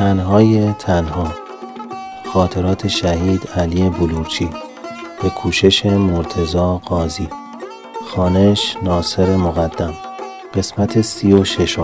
تنهای تنها، خاطرات شهید علی بلورچی، به کوشش مرتضی قاضی، خوانش ناصر مقدم، قسمت 36.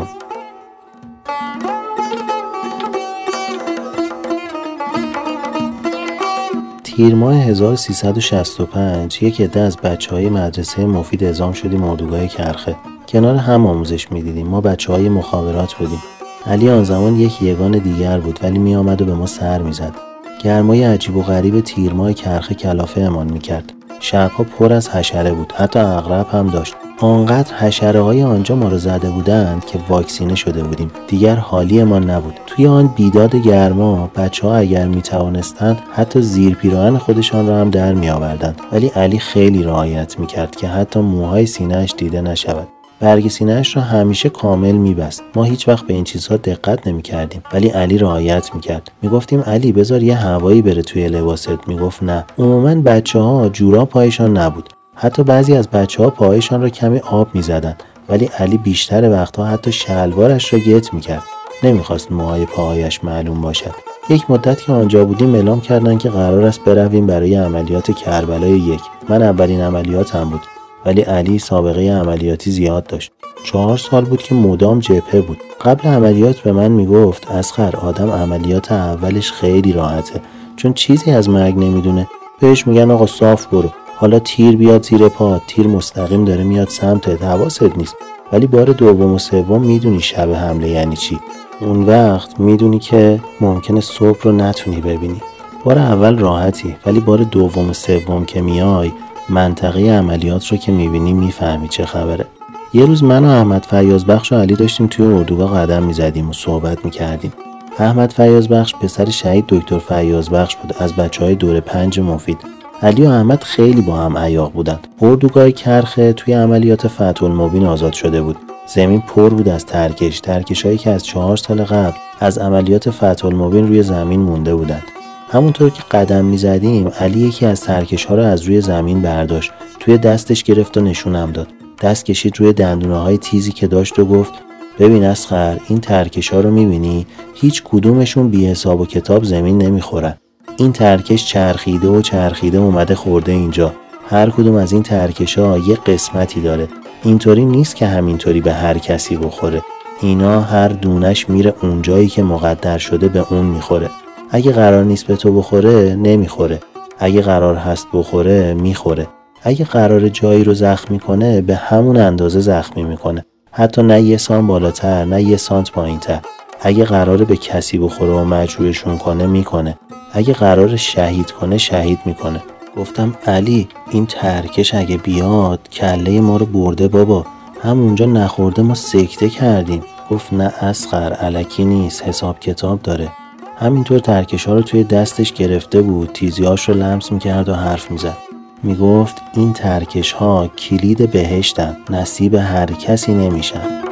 تیر ماه 1365 یک عده از بچه‌های مدرسه مفید اعزام شدیم اردوگاه کرخه. کنار هم آموزش می‌دیدیم. ما بچه‌های مخابرات بودیم. علی آن زمان یک یگان دیگر بود، ولی می آمد و به ما سر می‌زد. گرمای عجیب و غریب تیر ماه کرخه کلافه امان می‌کرد. شب‌ها پر از حشره بود، حتی عقرب هم داشت. آنقدر حشره‌های آنجا ما را زده بودند که واکسینه شده بودیم، دیگر حالی ما نبود. توی آن بیداد گرما بچه‌ها اگر می‌توانستند حتی زیر پیراهن خودشان را هم در می‌آوردند، ولی علی خیلی رعایت می‌کرد که حتی موهای سینه‌اش دیده نشود. برگ سینه‌اش را همیشه کامل می‌بست. ما هیچ وقت به این چیزها دقت نمی‌کردیم، ولی علی رعایت می‌کرد. می‌گفتیم علی بذار یه هوایی بره توی لباست، می‌گفت نه. عموماً بچه‌ها جوراب پایشان نبود. حتی بعضی از بچه‌ها پاهایشان را کمی آب می‌زدند، ولی علی بیشتر وقتها حتی شلوارش را گِت می‌کرد. نمی‌خواست موهای پاهایش معلوم باشد. یک مدت که آنجا بودیم اعلام کردند که قرار است برویم برای عملیات کربلای 1. من اولین عملیاتم بود، ولی علی سابقه عملیاتی زیاد داشت. 4 سال بود که مدام جبهه بود. قبل عملیات به من میگفت اصغر آدم عملیات اولش خیلی راحته، چون چیزی از مرگ نمیدونه. بهش میگن آقا صاف برو. حالا تیر بیاد زیر پا، تیر مستقیم داره میاد سمتت، حواست نیست. ولی بار دوم و سوم میدونی شب حمله یعنی چی. اون وقت میدونی که ممکنه صبح رو نتونی ببینی. بار اول راحتی، ولی بار دوم و سوم که میای منطقه عملیات رو که میبینی میفهمی چه خبره. یه روز من و احمد فیاض بخش و علی داشتیم توی اردوگاه قدم میزدیم و صحبت میکردیم. احمد فیاض بخش پسر شهید دکتر فیاض بخش بود، از بچهای دوره 5 مفید. علی و احمد خیلی با هم عیاق بودند. اردوگاه کرخه توی عملیات فتح‌المبین آزاد شده بود. زمین پر بود از ترکش‌هایی که از 4 سال قبل از عملیات فتح‌المبین روی زمین مونده بودند. همونطور که قدم میزدیم علی یکی از ترکش‌ها رو از روی زمین برداشت، توی دستش گرفت و نشونم داد. دست کشید روی دندونه‌های تیزی که داشت و گفت ببین اصغر، این ترکش‌ها رو می‌بینی؟ هیچ کدومشون بی حساب و کتاب زمین نمی‌خورن. این ترکش چرخیده و چرخیده اومده خورده اینجا. هر کدوم از این ترکش‌ها یه قسمتی داره. اینطوری نیست که همینطوری به هر کسی بخوره. اینا هر دونش میره اونجایی که مقدر شده به اون میخوره. اگه قرار نیست به تو بخوره نمیخوره. اگه قرار هست بخوره میخوره. اگه قرار جایی رو زخمی کنه به همون اندازه زخمی میکنه. حتی نه 1 سانت بالاتر نه 1 سانت پایینتر. اگه قراره به کسی بخوره و مجروحشون کنه میکنه. اگه قرار شهید کنه شهید میکنه. گفتم علی این ترکش اگه بیاد کله ما رو برده بابا. همونجا نخورده ما سکته کردیم. گفت نه اصغر، الکی نیست، حساب کتاب داره. همینطور ترکش ها رو توی دستش گرفته بود، تیزیاش رو لمس میکرد و حرف میزد. میگفت این ترکش ها کلید بهشتن، نصیب هر کسی نمیشن.